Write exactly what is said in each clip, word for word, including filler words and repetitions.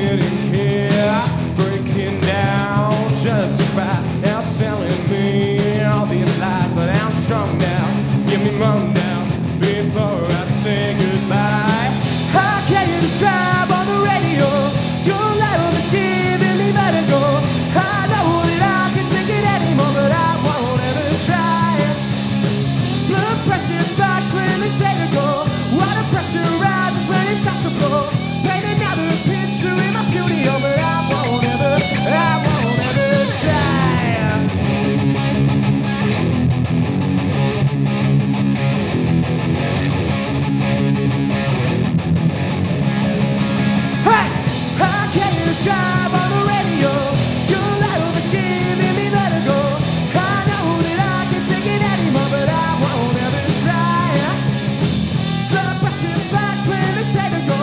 sitting here breaking down just about. Now telling me all these lies, but I'm strong now. Give me more now before I say goodbye. How can you describe on the radio your love is giving me better go? I know that I can take it anymore, but I won't ever try. Blood pressure spikes when they say to go. Water pressure rises when it starts to blow. Paint another picture in my studio, but I won't ever, I won't ever try. Hey! How can you describe on the radio? Your love is giving me let it go. I know that I can take it anymore, but I won't ever try. Blood pressure spikes when it's safe to go.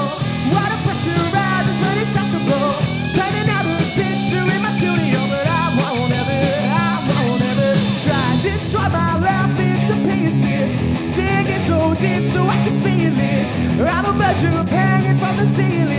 Water pressure rises when it starts to blow. Paint another picture in my studio, but I won't ever, I won't ever try. Destroy my life into pieces. Dig it so deep so I can feel it. I'm a virgin of hanging from the ceiling.